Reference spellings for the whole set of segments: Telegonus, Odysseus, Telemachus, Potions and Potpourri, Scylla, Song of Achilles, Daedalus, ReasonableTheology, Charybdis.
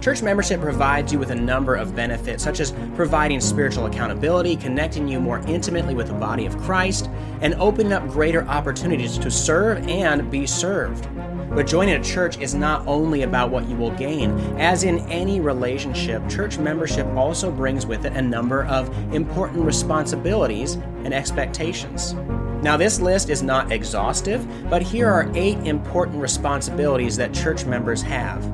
Church membership provides you with a number of benefits, such as providing spiritual accountability, connecting you more intimately with the body of Christ, and opening up greater opportunities to serve and be served. But joining a church is not only about what you will gain. As in any relationship, church membership also brings with it a number of important responsibilities and expectations. Now, this list is not exhaustive, but here are 8 important responsibilities that church members have.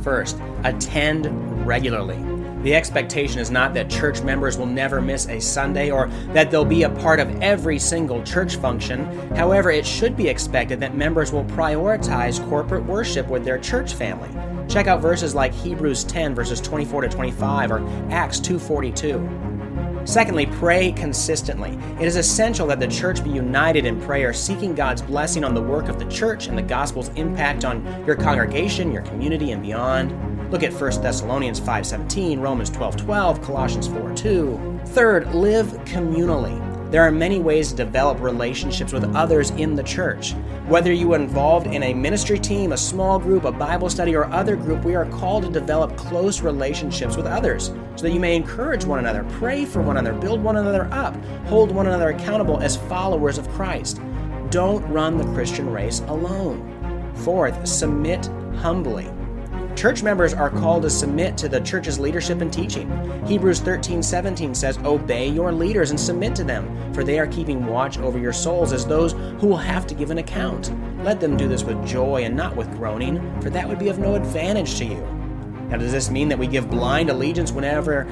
First, attend regularly. The expectation is not that church members will never miss a Sunday or that they'll be a part of every single church function. However, it should be expected that members will prioritize corporate worship with their church family. Check out verses like Hebrews 10, verses 24-25, or Acts 2:42. Secondly, pray consistently. It is essential that the church be united in prayer, seeking God's blessing on the work of the church and the gospel's impact on your congregation, your community, and beyond. Look at 1 Thessalonians 5:17, Romans 12:12, Colossians 4:2. Third, live communally. There are many ways to develop relationships with others in the church. Whether you are involved in a ministry team, a small group, a Bible study, or other group, we are called to develop close relationships with others so that you may encourage one another, pray for one another, build one another up, hold one another accountable as followers of Christ. Don't run the Christian race alone. Fourth, submit humbly. Church members are called to submit to the church's leadership and teaching. Hebrews 13:17 says, "Obey your leaders and submit to them, for they are keeping watch over your souls as those who will have to give an account. Let them do this with joy and not with groaning, for that would be of no advantage to you." Now, does this mean that we give blind allegiance whenever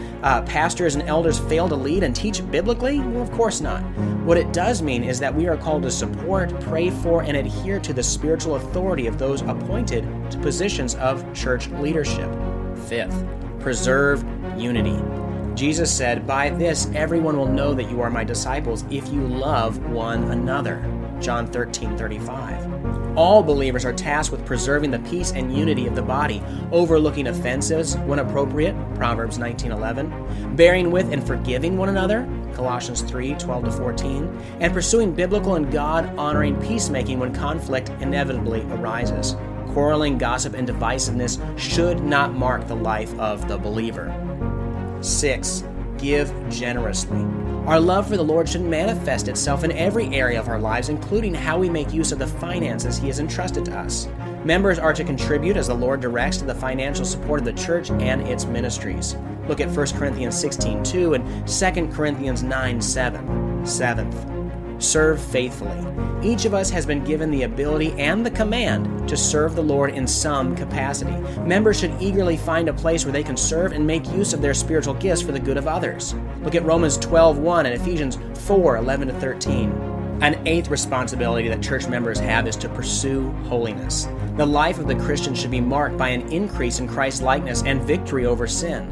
pastors and elders fail to lead and teach biblically? Well, of course not. What it does mean is that we are called to support, pray for, and adhere to the spiritual authority of those appointed to positions of church leadership. Fifth, preserve unity. Jesus said, "By this everyone will know that you are my disciples if you love one another." John 13:35. All believers are tasked with preserving the peace and unity of the body, overlooking offenses when appropriate, Proverbs 19:11, bearing with and forgiving one another, Colossians 3:12-14, and pursuing biblical and God-honoring peacemaking when conflict inevitably arises. Quarreling, gossip, and divisiveness should not mark the life of the believer. 6. Give generously. Our love for the Lord should manifest itself in every area of our lives, including how we make use of the finances He has entrusted to us. Members are to contribute as the Lord directs to the financial support of the church and its ministries. Look at 1 Corinthians 16:2 and 2 Corinthians 9:7. Seventh, serve faithfully. Each of us has been given the ability and the command to serve the Lord in some capacity. Members should eagerly find a place where they can serve and make use of their spiritual gifts for the good of others. Look at Romans 12:1 and Ephesians 4:11-13. An 8th responsibility that church members have is to pursue holiness. The life of the Christian should be marked by an increase in Christ's likeness and victory over sin.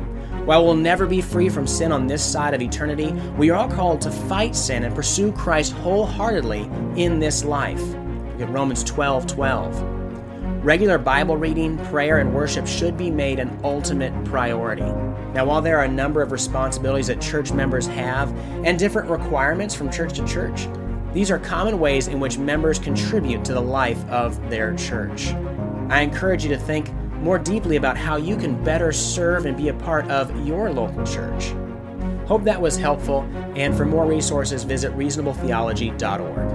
While we'll never be free from sin on this side of eternity, we are all called to fight sin and pursue Christ wholeheartedly in this life. Look at Romans 12:12. Regular Bible reading, prayer, and worship should be made an ultimate priority. Now, while there are a number of responsibilities that church members have and different requirements from church to church, these are common ways in which members contribute to the life of their church. I encourage you to think more deeply about how you can better serve and be a part of your local church. Hope that was helpful, and for more resources, visit ReasonableTheology.org.